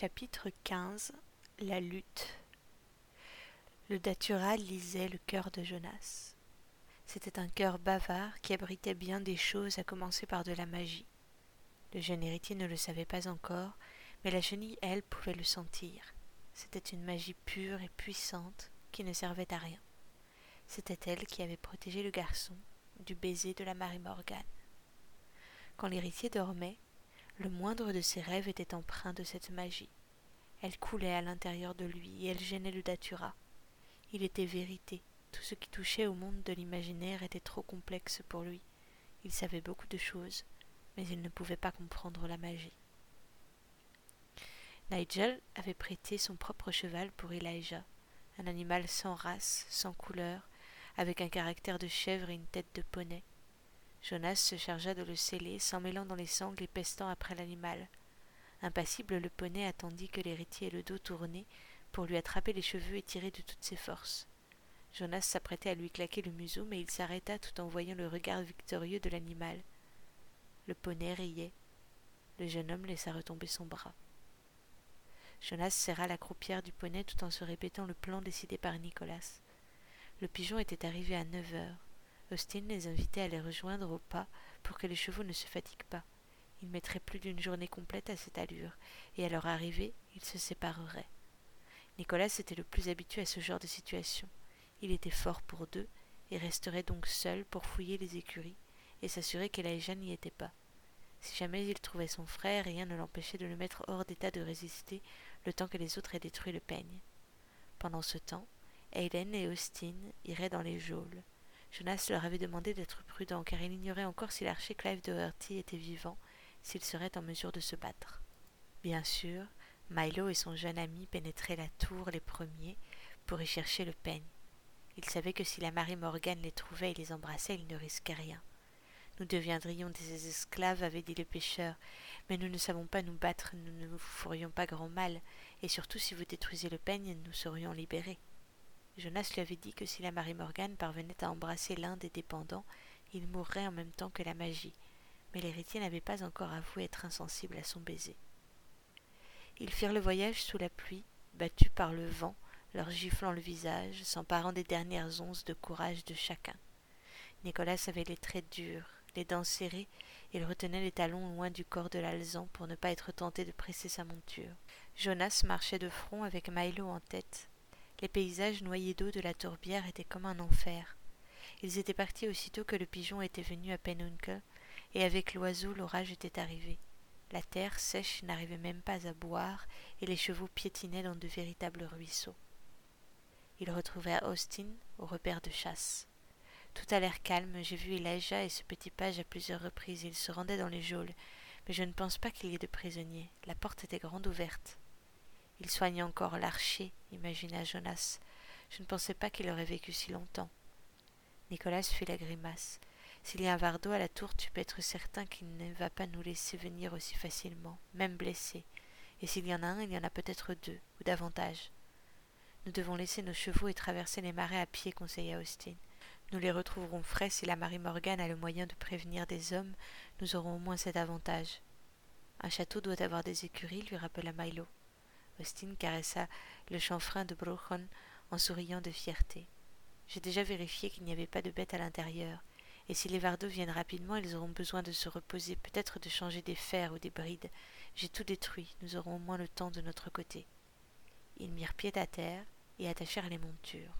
Chapitre 15 – La lutte. Le Datura lisait le cœur de Jonas. C'était un cœur bavard qui abritait bien des choses, à commencer par de la magie. Le jeune héritier ne le savait pas encore, mais la chenille, elle, pouvait le sentir. C'était une magie pure et puissante qui ne servait à rien. C'était elle qui avait protégé le garçon du baiser de la Marie-Morgane. Quand l'héritier dormait, le moindre de ses rêves était empreint de cette magie. Elle coulait à l'intérieur de lui et elle gênait le Datura. Il était vérité. Tout ce qui touchait au monde de l'imaginaire était trop complexe pour lui. Il savait beaucoup de choses, mais il ne pouvait pas comprendre la magie. Nigel avait prêté son propre cheval pour Elijah, un animal sans race, sans couleur, avec un caractère de chèvre et une tête de poney. Jonas se chargea de le sceller, s'en mêlant dans les sangles et pestant après l'animal. Impassible, le poney attendit que l'héritier ait le dos tourné pour lui attraper les cheveux et tirer de toutes ses forces. Jonas s'apprêtait à lui claquer le museau, mais il s'arrêta tout en voyant le regard victorieux de l'animal. Le poney riait. Le jeune homme laissa retomber son bras. Jonas serra la croupière du poney tout en se répétant le plan décidé par Nicolas. Le pigeon était arrivé à 9h. Austin les invitait à les rejoindre au pas pour que les chevaux ne se fatiguent pas. Ils mettraient plus d'une journée complète à cette allure, et à leur arrivée, ils se sépareraient. Nicolas était le plus habitué à ce genre de situation. Il était fort pour deux, et resterait donc seul pour fouiller les écuries, et s'assurer qu'Elaïja n'y était pas. Si jamais il trouvait son frère, rien ne l'empêchait de le mettre hors d'état de résister le temps que les autres aient détruit le peigne. Pendant ce temps, Hélène et Austin iraient dans les geôles. Jonas leur avait demandé d'être prudents, car il ignorait encore si l'archer Clive Doherty était vivant, s'il serait en mesure de se battre. Bien sûr, Milo et son jeune ami pénétraient la tour les premiers pour y chercher le peigne. Ils savaient que si la Marie-Morgane les trouvait et les embrassait, ils ne risquaient rien. « Nous deviendrions des esclaves, » avait dit le pêcheur, « mais nous ne savons pas nous battre, nous ne vous ferions pas grand mal, et surtout si vous détruisez le peigne, nous serions libérés. » Jonas lui avait dit que si la Marie-Morgane parvenait à embrasser l'un des dépendants, il mourrait en même temps que la magie, mais l'héritier n'avait pas encore avoué être insensible à son baiser. Ils firent le voyage sous la pluie, battus par le vent, leur giflant le visage, s'emparant des dernières onces de courage de chacun. Nicolas avait les traits durs, les dents serrées, il retenait les talons loin du corps de l'Alzan pour ne pas être tenté de presser sa monture. Jonas marchait de front avec Milo en tête. Les paysages noyés d'eau de la tourbière étaient comme un enfer. Ils étaient partis aussitôt que le pigeon était venu à Penhunke, et avec l'oiseau l'orage était arrivé. La terre sèche n'arrivait même pas à boire, et les chevaux piétinaient dans de véritables ruisseaux. Ils retrouvèrent Austin au repère de chasse. Tout à l'air calme, j'ai vu Elijah et ce petit page à plusieurs reprises. Il se rendait dans les geôles, mais je ne pense pas qu'il y ait de prisonniers. La porte était grande ouverte. Il soignait encore l'archer, imagina Jonas. Je ne pensais pas qu'il aurait vécu si longtemps. Nicolas fit la grimace. S'il y a un Vardo à la tour, tu peux être certain qu'il ne va pas nous laisser venir aussi facilement, même blessé. Et s'il y en a un, il y en a peut-être deux, ou davantage. Nous devons laisser nos chevaux et traverser les marais à pied, conseilla Austin. Nous les retrouverons frais si la Marie-Morgane a le moyen de prévenir des hommes, nous aurons au moins cet avantage. Un château doit avoir des écuries, lui rappela Milo. Austin caressa le chanfrein de Brochon en souriant de fierté. J'ai déjà vérifié qu'il n'y avait pas de bêtes à l'intérieur, et si les Vardo viennent rapidement, ils auront besoin de se reposer, peut-être de changer des fers ou des brides. J'ai tout détruit, nous aurons au moins le temps de notre côté. Ils mirent pied à terre et attachèrent les montures.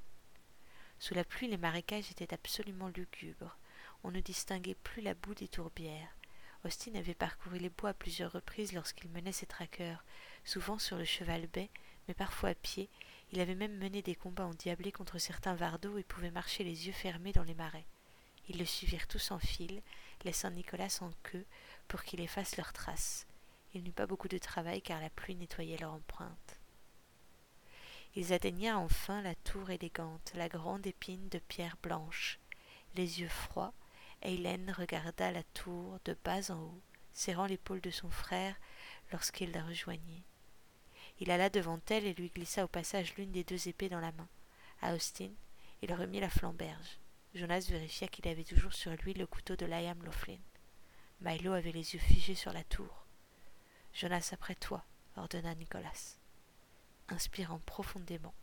Sous la pluie, les marécages étaient absolument lugubres. On ne distinguait plus la boue des tourbières. Austin avait parcouru les bois à plusieurs reprises lorsqu'il menait ses traqueurs, souvent sur le cheval bai, mais parfois à pied. Il avait même mené des combats endiablés contre certains vardeaux et pouvait marcher les yeux fermés dans les marais. Ils le suivirent tous en file, laissant Nicolas en queue pour qu'il efface leurs traces. Il n'eut pas beaucoup de travail car la pluie nettoyait leur empreinte. Ils atteignirent enfin la tour élégante, la grande épine de pierre blanche. Les yeux froids, Hélène regarda la tour de bas en haut, serrant l'épaule de son frère lorsqu'il la rejoignit. Il alla devant elle et lui glissa au passage l'une des deux épées dans la main. À Austin, il remit la flamberge. Jonas vérifia qu'il avait toujours sur lui le couteau de Liam Loughlin. Milo avait les yeux figés sur la tour. « Jonas, après toi » ordonna Nicolas. Inspirant profondément,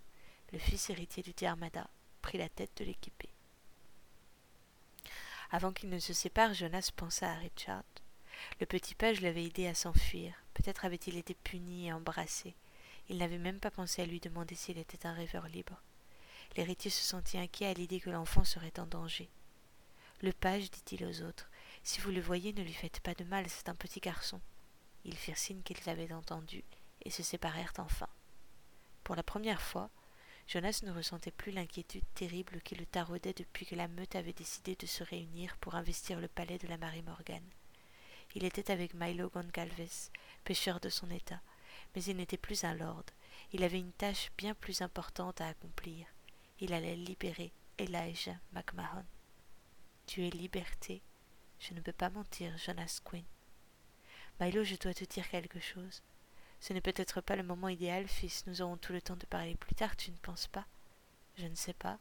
le fils héritier du Diarmada prit la tête de l'équipée. Avant qu'ils ne se séparent, Jonas pensa à Richard. Le petit page l'avait aidé à s'enfuir. Peut-être avait-il été puni et embrassé. Il n'avait même pas pensé à lui demander s'il était un rêveur libre. L'héritier se sentit inquiet à l'idée que l'enfant serait en danger. « Le page, dit-il aux autres, si vous le voyez, ne lui faites pas de mal, c'est un petit garçon. » Ils firent signe qu'ils l'avaient entendu et se séparèrent enfin. Pour la première fois, Jonas ne ressentait plus l'inquiétude terrible qui le taraudait depuis que la meute avait décidé de se réunir pour investir le palais de la Marie-Morgane. Il était avec Milo Gonçalves, pêcheur de son état, mais il n'était plus un lord. Il avait une tâche bien plus importante à accomplir. Il allait libérer Elijah MacMahon. « Tu es liberté. Je ne peux pas mentir, Jonas Quinn. »« Milo, je dois te dire quelque chose. » « Ce n'est peut-être pas le moment idéal, fils. Nous aurons tout le temps de parler plus tard, tu ne penses pas ?»« Je ne sais pas. »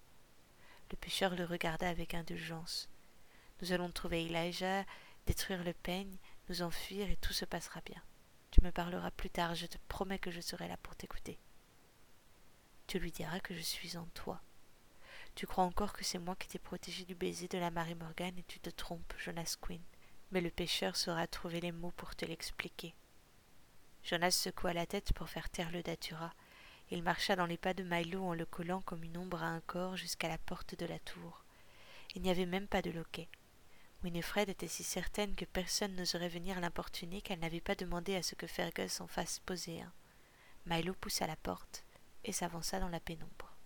Le pêcheur le regarda avec indulgence. « Nous allons trouver Elijah, détruire le peigne, nous enfuir et tout se passera bien. Tu me parleras plus tard, je te promets que je serai là pour t'écouter. Tu lui diras que je suis en toi. Tu crois encore que c'est moi qui t'ai protégé du baiser de la Marie-Morgane et tu te trompes, Jonas Quinn. Mais le pêcheur saura trouver les mots pour te l'expliquer. » Jonas secoua la tête pour faire taire le Datura. Il marcha dans les pas de Milo en le collant comme une ombre à un corps jusqu'à la porte de la tour. Il n'y avait même pas de loquet. Winifred était si certaine que personne n'oserait venir l'importuner qu'elle n'avait pas demandé à ce que Fergus en fasse poser un. Milo poussa la porte et s'avança dans la pénombre.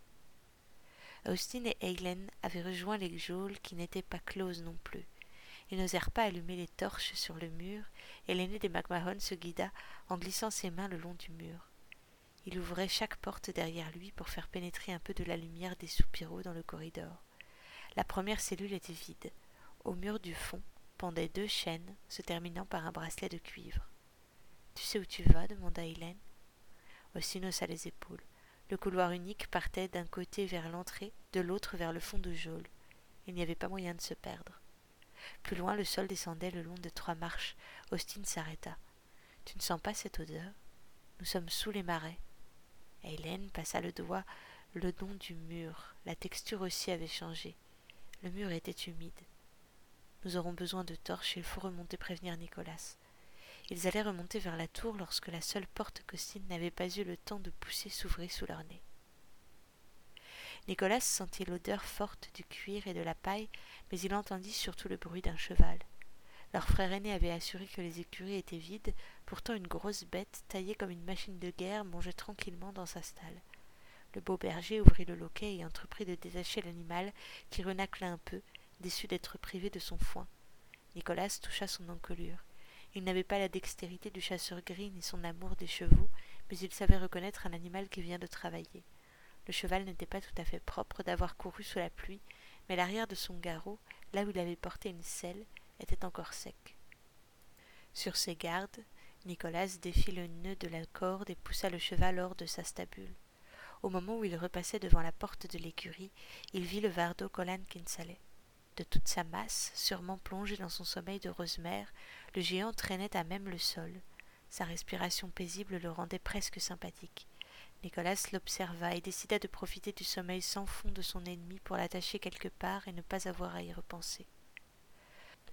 Austin et Hélène avaient rejoint les geôles qui n'étaient pas closes non plus. Ils n'osèrent pas allumer les torches sur le mur, et l'aîné des Magmaron se guida en glissant ses mains le long du mur. Il ouvrait chaque porte derrière lui pour faire pénétrer un peu de la lumière des soupiraux dans le corridor. La première cellule était vide. Au mur du fond pendaient 2 chaînes, se terminant par un bracelet de cuivre. « Tu sais où tu vas ?» demanda Hélène. Austin haussa les épaules. Le couloir unique partait d'un côté vers l'entrée, de l'autre vers le fond de geôle. Il n'y avait pas moyen de se perdre. Plus loin, le sol descendait le long de 3 marches. Austin s'arrêta. « Tu ne sens pas cette odeur ? Nous sommes sous les marais. » Hélène passa le doigt le long du mur. La texture aussi avait changé. Le mur était humide. « Nous aurons besoin de torches, il faut remonter prévenir Nicolas. » Ils allaient remonter vers la tour lorsque la seule porte qu'Austin n'avait pas eu le temps de pousser s'ouvrit sous leur nez. Nicolas sentit l'odeur forte du cuir et de la paille, mais il entendit surtout le bruit d'un cheval. Leur frère aîné avait assuré que les écuries étaient vides, pourtant une grosse bête, taillée comme une machine de guerre, mangeait tranquillement dans sa stalle. Le beau berger ouvrit le loquet et entreprit de détacher l'animal, qui renacla un peu, déçu d'être privé de son foin. Nicolas toucha son encolure. Il n'avait pas la dextérité du chasseur gris ni son amour des chevaux, mais il savait reconnaître un animal qui vient de travailler. Le cheval n'était pas tout à fait propre d'avoir couru sous la pluie, mais l'arrière de son garrot, là où il avait porté une selle, était encore sec. Sur ses gardes, Nicolas défit le nœud de la corde et poussa le cheval hors de sa stabule. Au moment où il repassait devant la porte de l'écurie, il vit le Vardo Colan Kinsale. De toute sa masse, sûrement plongé dans son sommeil de rosemère, le géant traînait à même le sol. Sa respiration paisible le rendait presque sympathique. Nicolas l'observa et décida de profiter du sommeil sans fond de son ennemi pour l'attacher quelque part et ne pas avoir à y repenser.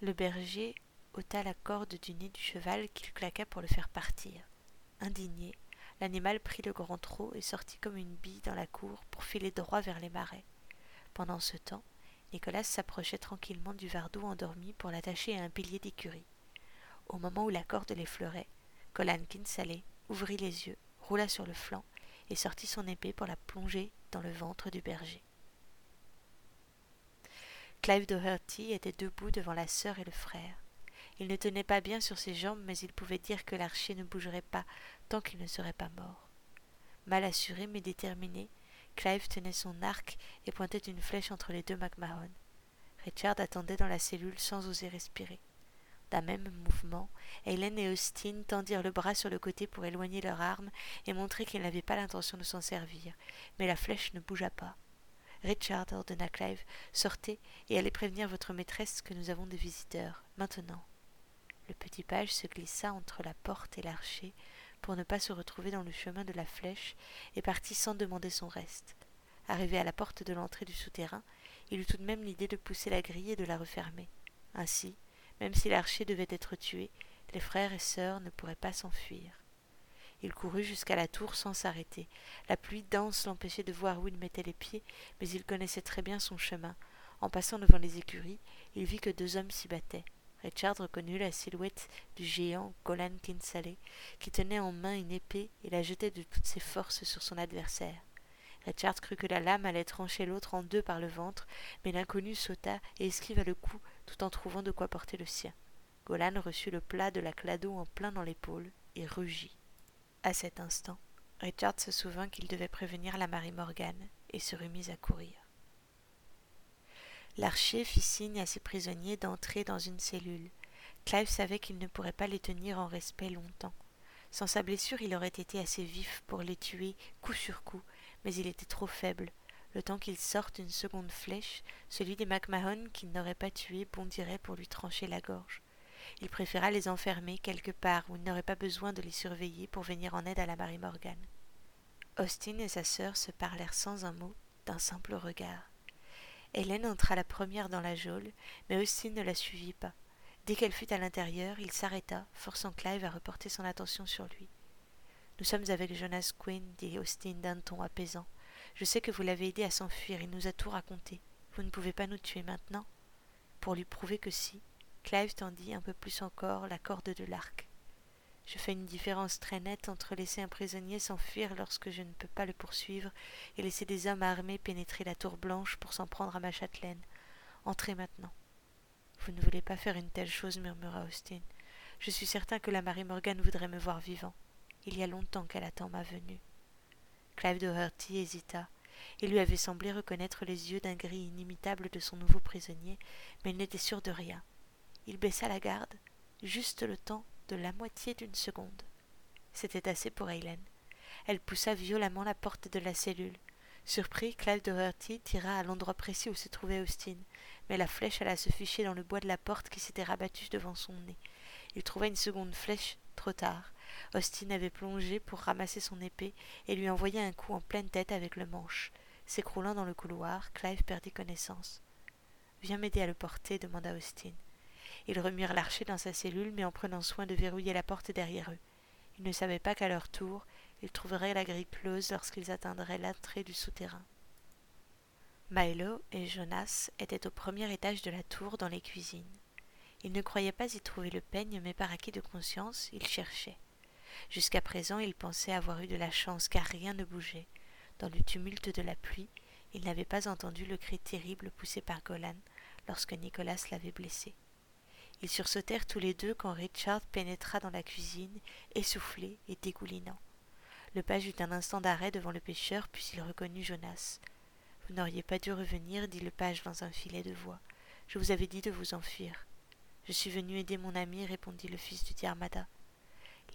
Le berger ôta la corde du nez du cheval qu'il claqua pour le faire partir. Indigné, l'animal prit le grand trot et sortit comme une bille dans la cour pour filer droit vers les marais. Pendant ce temps, Nicolas s'approchait tranquillement du Vardo endormi pour l'attacher à un pilier d'écurie. Au moment où la corde l'effleurait, Colan Kinsale ouvrit les yeux, roula sur le flanc et sortit son épée pour la plonger dans le ventre du berger. Clive Doherty était debout devant la sœur et le frère. Il ne tenait pas bien sur ses jambes, mais il pouvait dire que l'archer ne bougerait pas tant qu'il ne serait pas mort. Mal assuré mais déterminé, Clive tenait son arc et pointait une flèche entre les 2 Magmaron. Richard attendait dans la cellule sans oser respirer. D'un même mouvement, Hélène et Austin tendirent le bras sur le côté pour éloigner leur arme et montrer qu'ils n'avaient pas l'intention de s'en servir, mais la flèche ne bougea pas. « Richard, » ordonna Clive, « sortez et allez prévenir votre maîtresse que nous avons des visiteurs, maintenant. » Le petit page se glissa entre la porte et l'archer pour ne pas se retrouver dans le chemin de la flèche et partit sans demander son reste. Arrivé à la porte de l'entrée du souterrain, il eut tout de même l'idée de pousser la grille et de la refermer. Ainsi, même si l'archer devait être tué, les frères et sœurs ne pourraient pas s'enfuir. Il courut jusqu'à la tour sans s'arrêter. La pluie dense l'empêchait de voir où il mettait les pieds, mais il connaissait très bien son chemin. En passant devant les écuries, il vit que deux hommes s'y battaient. Richard reconnut la silhouette du géant Colan Kinsale, qui tenait en main une épée et la jetait de toutes ses forces sur son adversaire. Richard crut que la lame allait trancher l'autre en deux par le ventre, mais l'inconnu sauta et esquiva le coup tout en trouvant de quoi porter le sien. Colan reçut le plat de la clado en plein dans l'épaule et rugit. À cet instant, Richard se souvint qu'il devait prévenir la Marie-Morgane et se remit à courir. L'archer fit signe à ses prisonniers d'entrer dans une cellule. Clive savait qu'il ne pourrait pas les tenir en respect longtemps. Sans sa blessure, il aurait été assez vif pour les tuer coup sur coup, mais il était trop faible. Le temps qu'il sorte une seconde flèche, celui des MacMahon qu'il n'aurait pas tué bondirait pour lui trancher la gorge. Il préféra les enfermer quelque part où il n'aurait pas besoin de les surveiller pour venir en aide à la Marie-Morgane. Austin et sa sœur se parlèrent sans un mot, d'un simple regard. Hélène entra la première dans la geôle, mais Austin ne la suivit pas. Dès qu'elle fut à l'intérieur, il s'arrêta, forçant Clive à reporter son attention sur lui. « Nous sommes avec Jonas Quinn, » dit Austin d'un ton apaisant. « Je sais que vous l'avez aidé à s'enfuir, il nous a tout raconté. Vous ne pouvez pas nous tuer maintenant ?» Pour lui prouver que si, Clive tendit un peu plus encore la corde de l'arc. « Je fais une différence très nette entre laisser un prisonnier s'enfuir lorsque je ne peux pas le poursuivre et laisser des hommes armés pénétrer la tour blanche pour s'en prendre à ma châtelaine. Entrez maintenant. » « Vous ne voulez pas faire une telle chose, murmura Austin. Je suis certain que la Marie-Morgane voudrait me voir vivant. Il y a longtemps qu'elle attend ma venue. » Clive Doherty hésita. Il lui avait semblé reconnaître les yeux d'un gris inimitable de son nouveau prisonnier, mais il n'était sûr de rien. Il baissa la garde, juste le temps de la moitié d'une seconde. C'était assez pour Hélène. Elle poussa violemment la porte de la cellule. Surpris, Clive Doherty tira à l'endroit précis où se trouvait Austin, mais la flèche alla se ficher dans le bois de la porte qui s'était rabattue devant son nez. Il trouva une seconde flèche, trop tard. Austin avait plongé pour ramasser son épée et lui envoya un coup en pleine tête avec le manche. S'écroulant dans le couloir, Clive perdit connaissance. « Viens m'aider à le porter, » demanda Austin. Ils remirent l'archer dans sa cellule, mais en prenant soin de verrouiller la porte derrière eux. Ils ne savaient pas qu'à leur tour, ils trouveraient la grille close lorsqu'ils atteindraient l'entrée du souterrain. Milo et Jonas étaient au premier étage de la tour dans les cuisines. Ils ne croyaient pas y trouver le peigne, mais par acquit de conscience, ils cherchaient. Jusqu'à présent, ils pensaient avoir eu de la chance, car rien ne bougeait. Dans le tumulte de la pluie, ils n'avaient pas entendu le cri terrible poussé par Colan lorsque Nicolas l'avait blessé. Ils sursautèrent tous les deux quand Richard pénétra dans la cuisine, essoufflé et dégoulinant. Le page eut un instant d'arrêt devant le pêcheur, puis il reconnut Jonas. « Vous n'auriez pas dû revenir, » dit le page dans un filet de voix. « Je vous avais dit de vous enfuir. »« Je suis venu aider mon ami, » répondit le fils du Diarmada.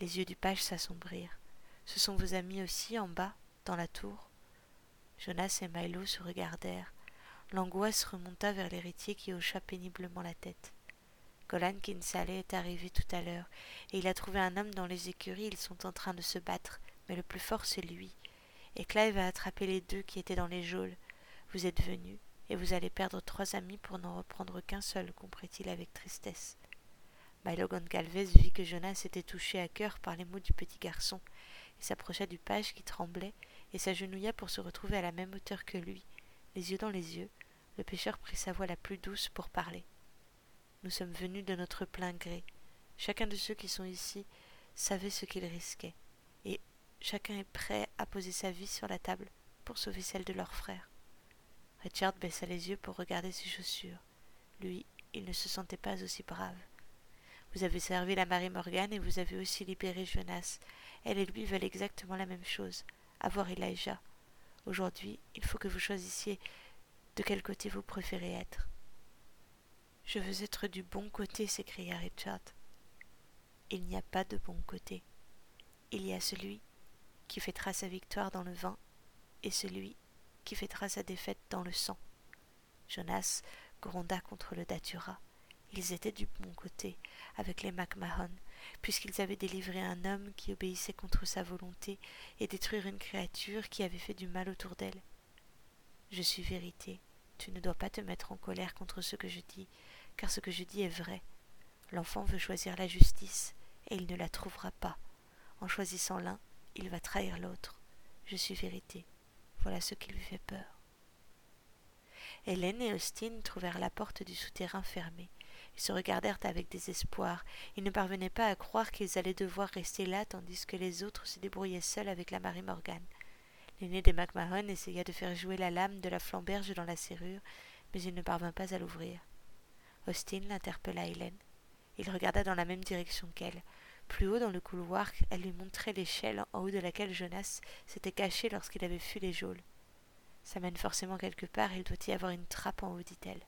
Les yeux du page s'assombrirent. « Ce sont vos amis aussi, en bas, dans la tour ?» Jonas et Milo se regardèrent. L'angoisse remonta vers l'héritier qui hocha péniblement la tête. « Colan Kinsale est arrivé tout à l'heure, et il a trouvé un homme dans les écuries, ils sont en train de se battre. » Mais le plus fort, c'est lui. Et Clive a attrapé les deux qui étaient dans les geôles. Vous êtes venus, et vous allez perdre 3 amis pour n'en reprendre qu'un seul, comprit-il avec tristesse. Milo Gonçalves vit que Jonas était touché à cœur par les mots du petit garçon. Il s'approcha du page qui tremblait et s'agenouilla pour se retrouver à la même hauteur que lui. Les yeux dans les yeux, le pêcheur prit sa voix la plus douce pour parler. Nous sommes venus de notre plein gré. Chacun de ceux qui sont ici savait ce qu'il risquait. Et chacun est prêt à poser sa vie sur la table pour sauver celle de leur frère. Richard baissa les yeux pour regarder ses chaussures. Lui, il ne se sentait pas aussi brave. Vous avez servi la Marie-Morgane et vous avez aussi libéré Jonas. Elle et lui veulent exactement la même chose, avoir Elijah. Aujourd'hui, il faut que vous choisissiez de quel côté vous préférez être. « Je veux être du bon côté », s'écria Richard. Il n'y a pas de bon côté. Il y a celui qui fêtera sa victoire dans le vin, et celui qui fêtera sa défaite dans le sang. Jonas gronda contre le Datura. Ils étaient du bon côté, avec les MacMahon, puisqu'ils avaient délivré un homme qui obéissait contre sa volonté et détruire une créature qui avait fait du mal autour d'elle. Je suis vérité, tu ne dois pas te mettre en colère contre ce que je dis, car ce que je dis est vrai. L'enfant veut choisir la justice, et il ne la trouvera pas. En choisissant l'un, il va trahir l'autre. Je suis vérité. Voilà ce qui lui fait peur. » Hélène et Austin trouvèrent la porte du souterrain fermée. Ils se regardèrent avec désespoir. Ils ne parvenaient pas à croire qu'ils allaient devoir rester là, tandis que les autres se débrouillaient seuls avec la Marie-Morgane. L'aîné des Magmaron essaya de faire jouer la lame de la flamberge dans la serrure, mais il ne parvint pas à l'ouvrir. Austin l'interpella Hélène. Il regarda dans la même direction qu'elle. Plus haut dans le couloir, elle lui montrait l'échelle en haut de laquelle Jonas s'était caché lorsqu'il avait fui les geôles. « Ça mène forcément quelque part, il doit y avoir une trappe en haut, dit-elle. »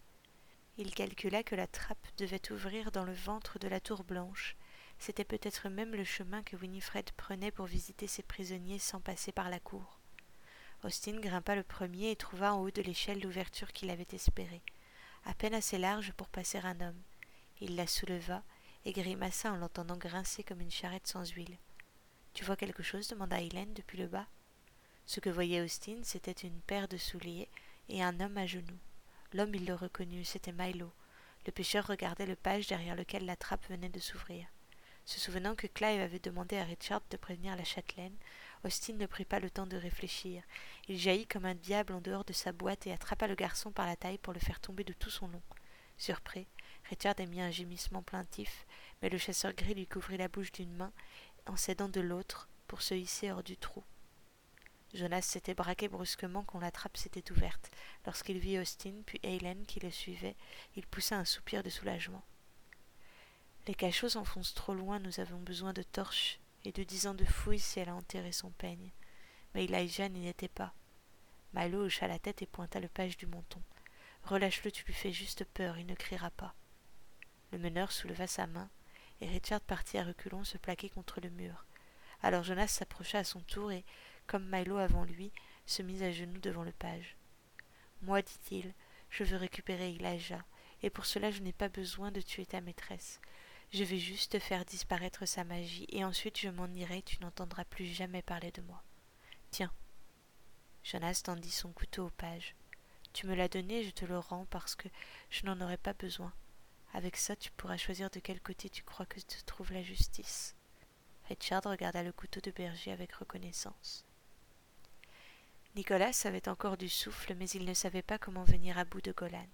Il calcula que la trappe devait ouvrir dans le ventre de la tour blanche. C'était peut-être même le chemin que Winifred prenait pour visiter ses prisonniers sans passer par la cour. Austin grimpa le premier et trouva en haut de l'échelle l'ouverture qu'il avait espérée, à peine assez large pour passer un homme. Il la souleva et grimaça en l'entendant grincer comme une charrette sans huile. « Tu vois quelque chose ?» demanda Hélène depuis le bas. Ce que voyait Austin, c'était une paire de souliers et un homme à genoux. L'homme, il le reconnut, c'était Milo. Le pêcheur regardait le page derrière lequel la trappe venait de s'ouvrir. Se souvenant que Clive avait demandé à Richard de prévenir la châtelaine, Austin ne prit pas le temps de réfléchir. Il jaillit comme un diable en dehors de sa boîte et attrapa le garçon par la taille pour le faire tomber de tout son long. Surpris, Richard émit un gémissement plaintif, mais le chasseur gris lui couvrit la bouche d'une main en s'aidant de l'autre pour se hisser hors du trou. Jonas s'était braqué brusquement quand la trappe s'était ouverte. Lorsqu'il vit Austin, puis Hélène qui le suivait, il poussa un soupir de soulagement. « Les cachots s'enfoncent trop loin, nous avons besoin de torches et de 10 ans de fouilles si elle a enterré son peigne. » Mais Elijah n'y était pas. Milo hocha la tête et pointa le page du menton. « Relâche-le, tu lui fais juste peur, il ne criera pas. » Le meneur souleva sa main, et Richard partit à reculons se plaquer contre le mur. Alors Jonas s'approcha à son tour et, comme Milo avant lui, se mit à genoux devant le page. « Moi, dit-il, je veux récupérer Elijah, et pour cela je n'ai pas besoin de tuer ta maîtresse. Je vais juste faire disparaître sa magie, et ensuite je m'en irai, tu n'entendras plus jamais parler de moi. Tiens. » Jonas tendit son couteau au page. « Tu me l'as donné, je te le rends, parce que je n'en aurais pas besoin. Avec ça, tu pourras choisir de quel côté tu crois que se trouve la justice. » Richard regarda le couteau de berger avec reconnaissance. Nicolas avait encore du souffle, mais il ne savait pas comment venir à bout de Colan.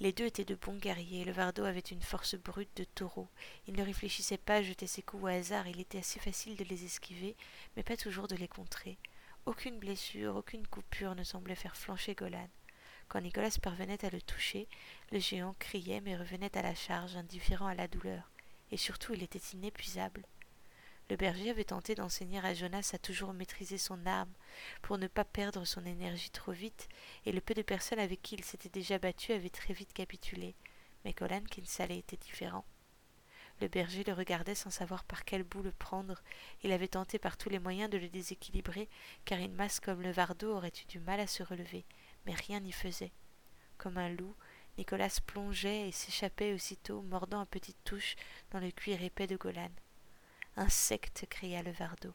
Les deux étaient de bons guerriers, le Vardo avait une force brute de taureau. Il ne réfléchissait pas à jeter ses coups au hasard, il était assez facile de les esquiver, mais pas toujours de les contrer. Aucune blessure, aucune coupure ne semblait faire flancher Colan. Quand Nicolas parvenait à le toucher, le géant criait mais revenait à la charge, indifférent à la douleur. Et surtout, il était inépuisable. Le berger avait tenté d'enseigner à Jonas à toujours maîtriser son arme pour ne pas perdre son énergie trop vite, et le peu de personnes avec qui il s'était déjà battu avaient très vite capitulé. Mais Colan Kinsale était différent. Le berger le regardait sans savoir par quel bout le prendre. Il avait tenté par tous les moyens de le déséquilibrer, car une masse comme le Vardo aurait eu du mal à se relever, mais rien n'y faisait. Comme un loup, Nicolas plongeait et s'échappait aussitôt, mordant à petites touches dans le cuir épais de Colan. « Insecte !» cria le Vardo.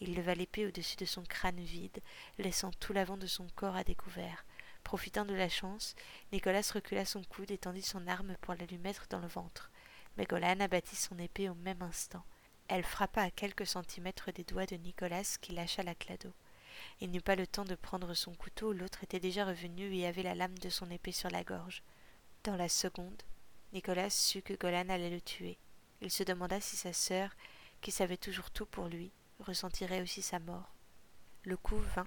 Il leva l'épée au-dessus de son crâne vide, laissant tout l'avant de son corps à découvert. Profitant de la chance, Nicolas recula son coude et tendit son arme pour la lui mettre dans le ventre. Mais Colan abattit son épée au même instant. Elle frappa à quelques centimètres des doigts de Nicolas qui lâcha la clado. Il n'eut pas le temps de prendre son couteau, l'autre était déjà revenu et avait la lame de son épée sur la gorge. Dans la seconde, Nicolas sut que Colan allait le tuer. Il se demanda si sa sœur, qui savait toujours tout pour lui, ressentirait aussi sa mort. Le coup vint.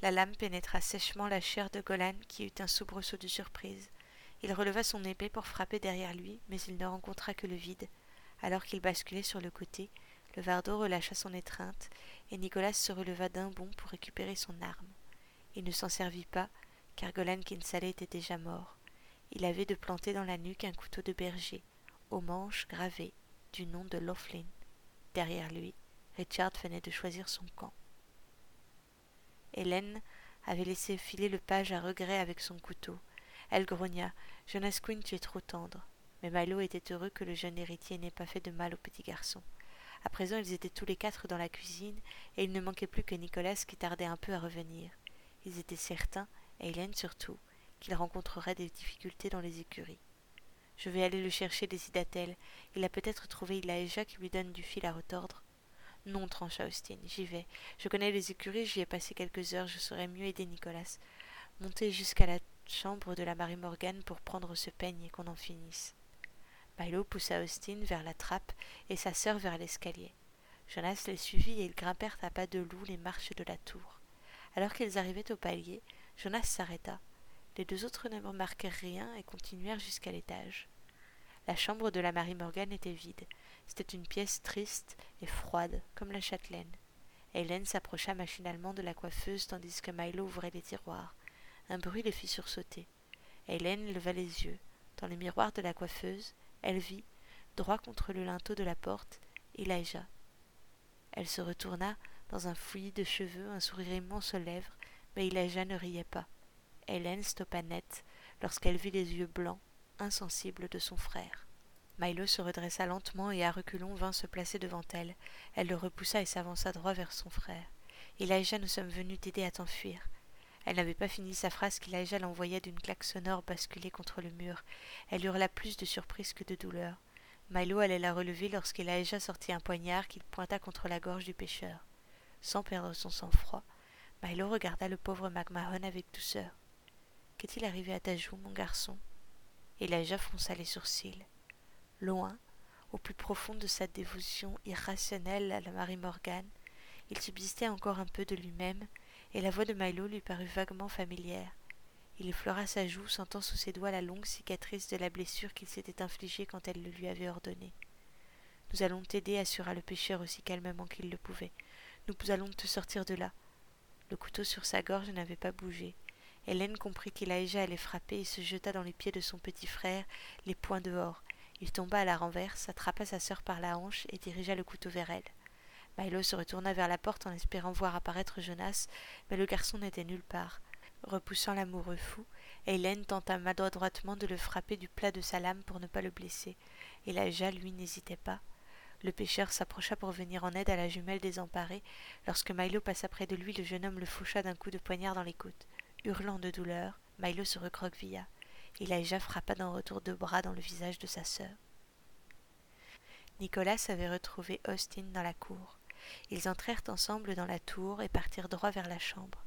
La lame pénétra sèchement la chair de Colan, qui eut un soubresaut de surprise. Il releva son épée pour frapper derrière lui, mais il ne rencontra que le vide. Alors qu'il basculait sur le côté, le Vardo relâcha son étreinte, et Nicolas se releva d'un bond pour récupérer son arme. Il ne s'en servit pas, car Colan Kinsale était déjà mort. Il avait de planter dans la nuque un couteau de berger, aux manches gravées, du nom de Loughlin. Derrière lui, Richard venait de choisir son camp. Hélène avait laissé filer le page à regret avec son couteau. Elle grogna. « Jonas Quinn, tu es trop tendre. » Mais Milo était heureux que le jeune héritier n'ait pas fait de mal au petit garçon. À présent, ils étaient tous les quatre dans la cuisine, et il ne manquait plus que Nicolas qui tardait un peu à revenir. Ils étaient certains, et Hélène surtout, qu'il rencontrerait des difficultés dans les écuries. « Je vais aller le chercher, décida-t-elle. Il a peut-être trouvé Elijah qui lui donne du fil à retordre. » « Non, trancha Austin, j'y vais. Je connais les écuries, j'y ai passé quelques heures, je saurais mieux aider Nicolas. Montez jusqu'à la chambre de la Marie-Morgane pour prendre ce peigne et qu'on en finisse. » Milo poussa Austin vers la trappe et sa sœur vers l'escalier. Jonas les suivit et ils grimpèrent à pas de loup les marches de la tour. Alors qu'ils arrivaient au palier, Jonas s'arrêta. Les deux autres ne remarquèrent rien et continuèrent jusqu'à l'étage. La chambre de la Marie-Morgane était vide. C'était une pièce triste et froide, comme la châtelaine. Hélène s'approcha machinalement de la coiffeuse tandis que Milo ouvrait les tiroirs. Un bruit les fit sursauter. Hélène leva les yeux. Dans le miroir de la coiffeuse, elle vit, droit contre le linteau de la porte, Elijah. Elle se retourna dans un fouillis de cheveux, un sourire immense aux lèvres, mais Elijah ne riait pas. Hélène stoppa net lorsqu'elle vit les yeux blancs, insensibles de son frère. Milo se redressa lentement et à reculons vint se placer devant elle. Elle le repoussa et s'avança droit vers son frère. « Elijah, nous sommes venus t'aider à t'enfuir. » Elle n'avait pas fini sa phrase qu'Elijah l'envoya d'une claque sonore basculer contre le mur. Elle hurla plus de surprise que de douleur. Milo allait la relever lorsqu'Elijah sortit un poignard qu'il pointa contre la gorge du pêcheur. Sans perdre son sang-froid, Milo regarda le pauvre Magmaron avec douceur. « Qu'est-il arrivé à ta joue, mon garçon ?» Elijah fronça les sourcils. Loin, au plus profond de sa dévotion irrationnelle à la Marie-Morgane, il subsistait encore un peu de lui-même, et la voix de Milo lui parut vaguement familière. Il effleura sa joue, sentant sous ses doigts la longue cicatrice de la blessure qu'il s'était infligée quand elle le lui avait ordonnée. « Nous allons t'aider, » assura le pêcheur aussi calmement qu'il le pouvait. « Nous allons te sortir de là. » Le couteau sur sa gorge n'avait pas bougé. Hélène comprit qu'Elaïja allait frapper et se jeta dans les pieds de son petit frère, les poings dehors. Il tomba à la renverse, attrapa sa sœur par la hanche et dirigea le couteau vers elle. Milo se retourna vers la porte en espérant voir apparaître Jonas, mais le garçon n'était nulle part. Repoussant l'amoureux fou, Hélène tenta maladroitement de le frapper du plat de sa lame pour ne pas le blesser. Elijah, lui, n'hésitait pas. Le pêcheur s'approcha pour venir en aide à la jumelle désemparée. Lorsque Milo passa près de lui, le jeune homme le faucha d'un coup de poignard dans les côtes. Hurlant de douleur, Milo se recroquevilla. Elijah frappa d'un retour de bras dans le visage de sa sœur. Nicolas avait retrouvé Austin dans la cour. Ils entrèrent ensemble dans la tour et partirent droit vers la chambre.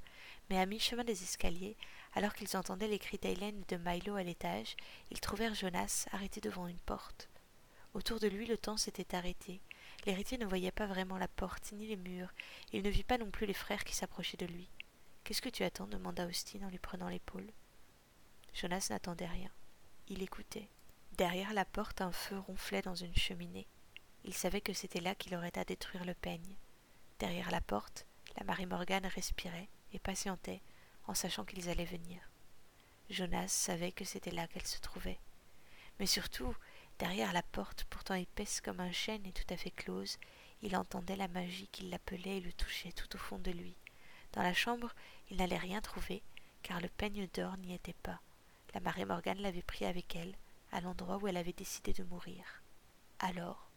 Mais à mi-chemin des escaliers, alors qu'ils entendaient les cris d'Hélène et de Milo à l'étage, ils trouvèrent Jonas arrêté devant une porte. Autour de lui, le temps s'était arrêté. L'héritier ne voyait pas vraiment la porte ni les murs. Il ne vit pas non plus les frères qui s'approchaient de lui. « Qu'est-ce que tu attends ?» demanda Austin en lui prenant l'épaule. Jonas n'attendait rien. Il écoutait. Derrière la porte, un feu ronflait dans une cheminée. Il savait que c'était là qu'il aurait à détruire le peigne. Derrière la porte, la Marie-Morgane respirait et patientait en sachant qu'ils allaient venir. Jonas savait que c'était là qu'elle se trouvait. Mais surtout, derrière la porte, pourtant épaisse comme un chêne et tout à fait close, il entendait la magie qui l'appelait et le touchait tout au fond de lui. Dans la chambre, il n'allait rien trouver, car le peigne d'or n'y était pas. La Marie-Morgane l'avait pris avec elle, à l'endroit où elle avait décidé de mourir. Alors,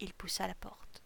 il poussa la porte.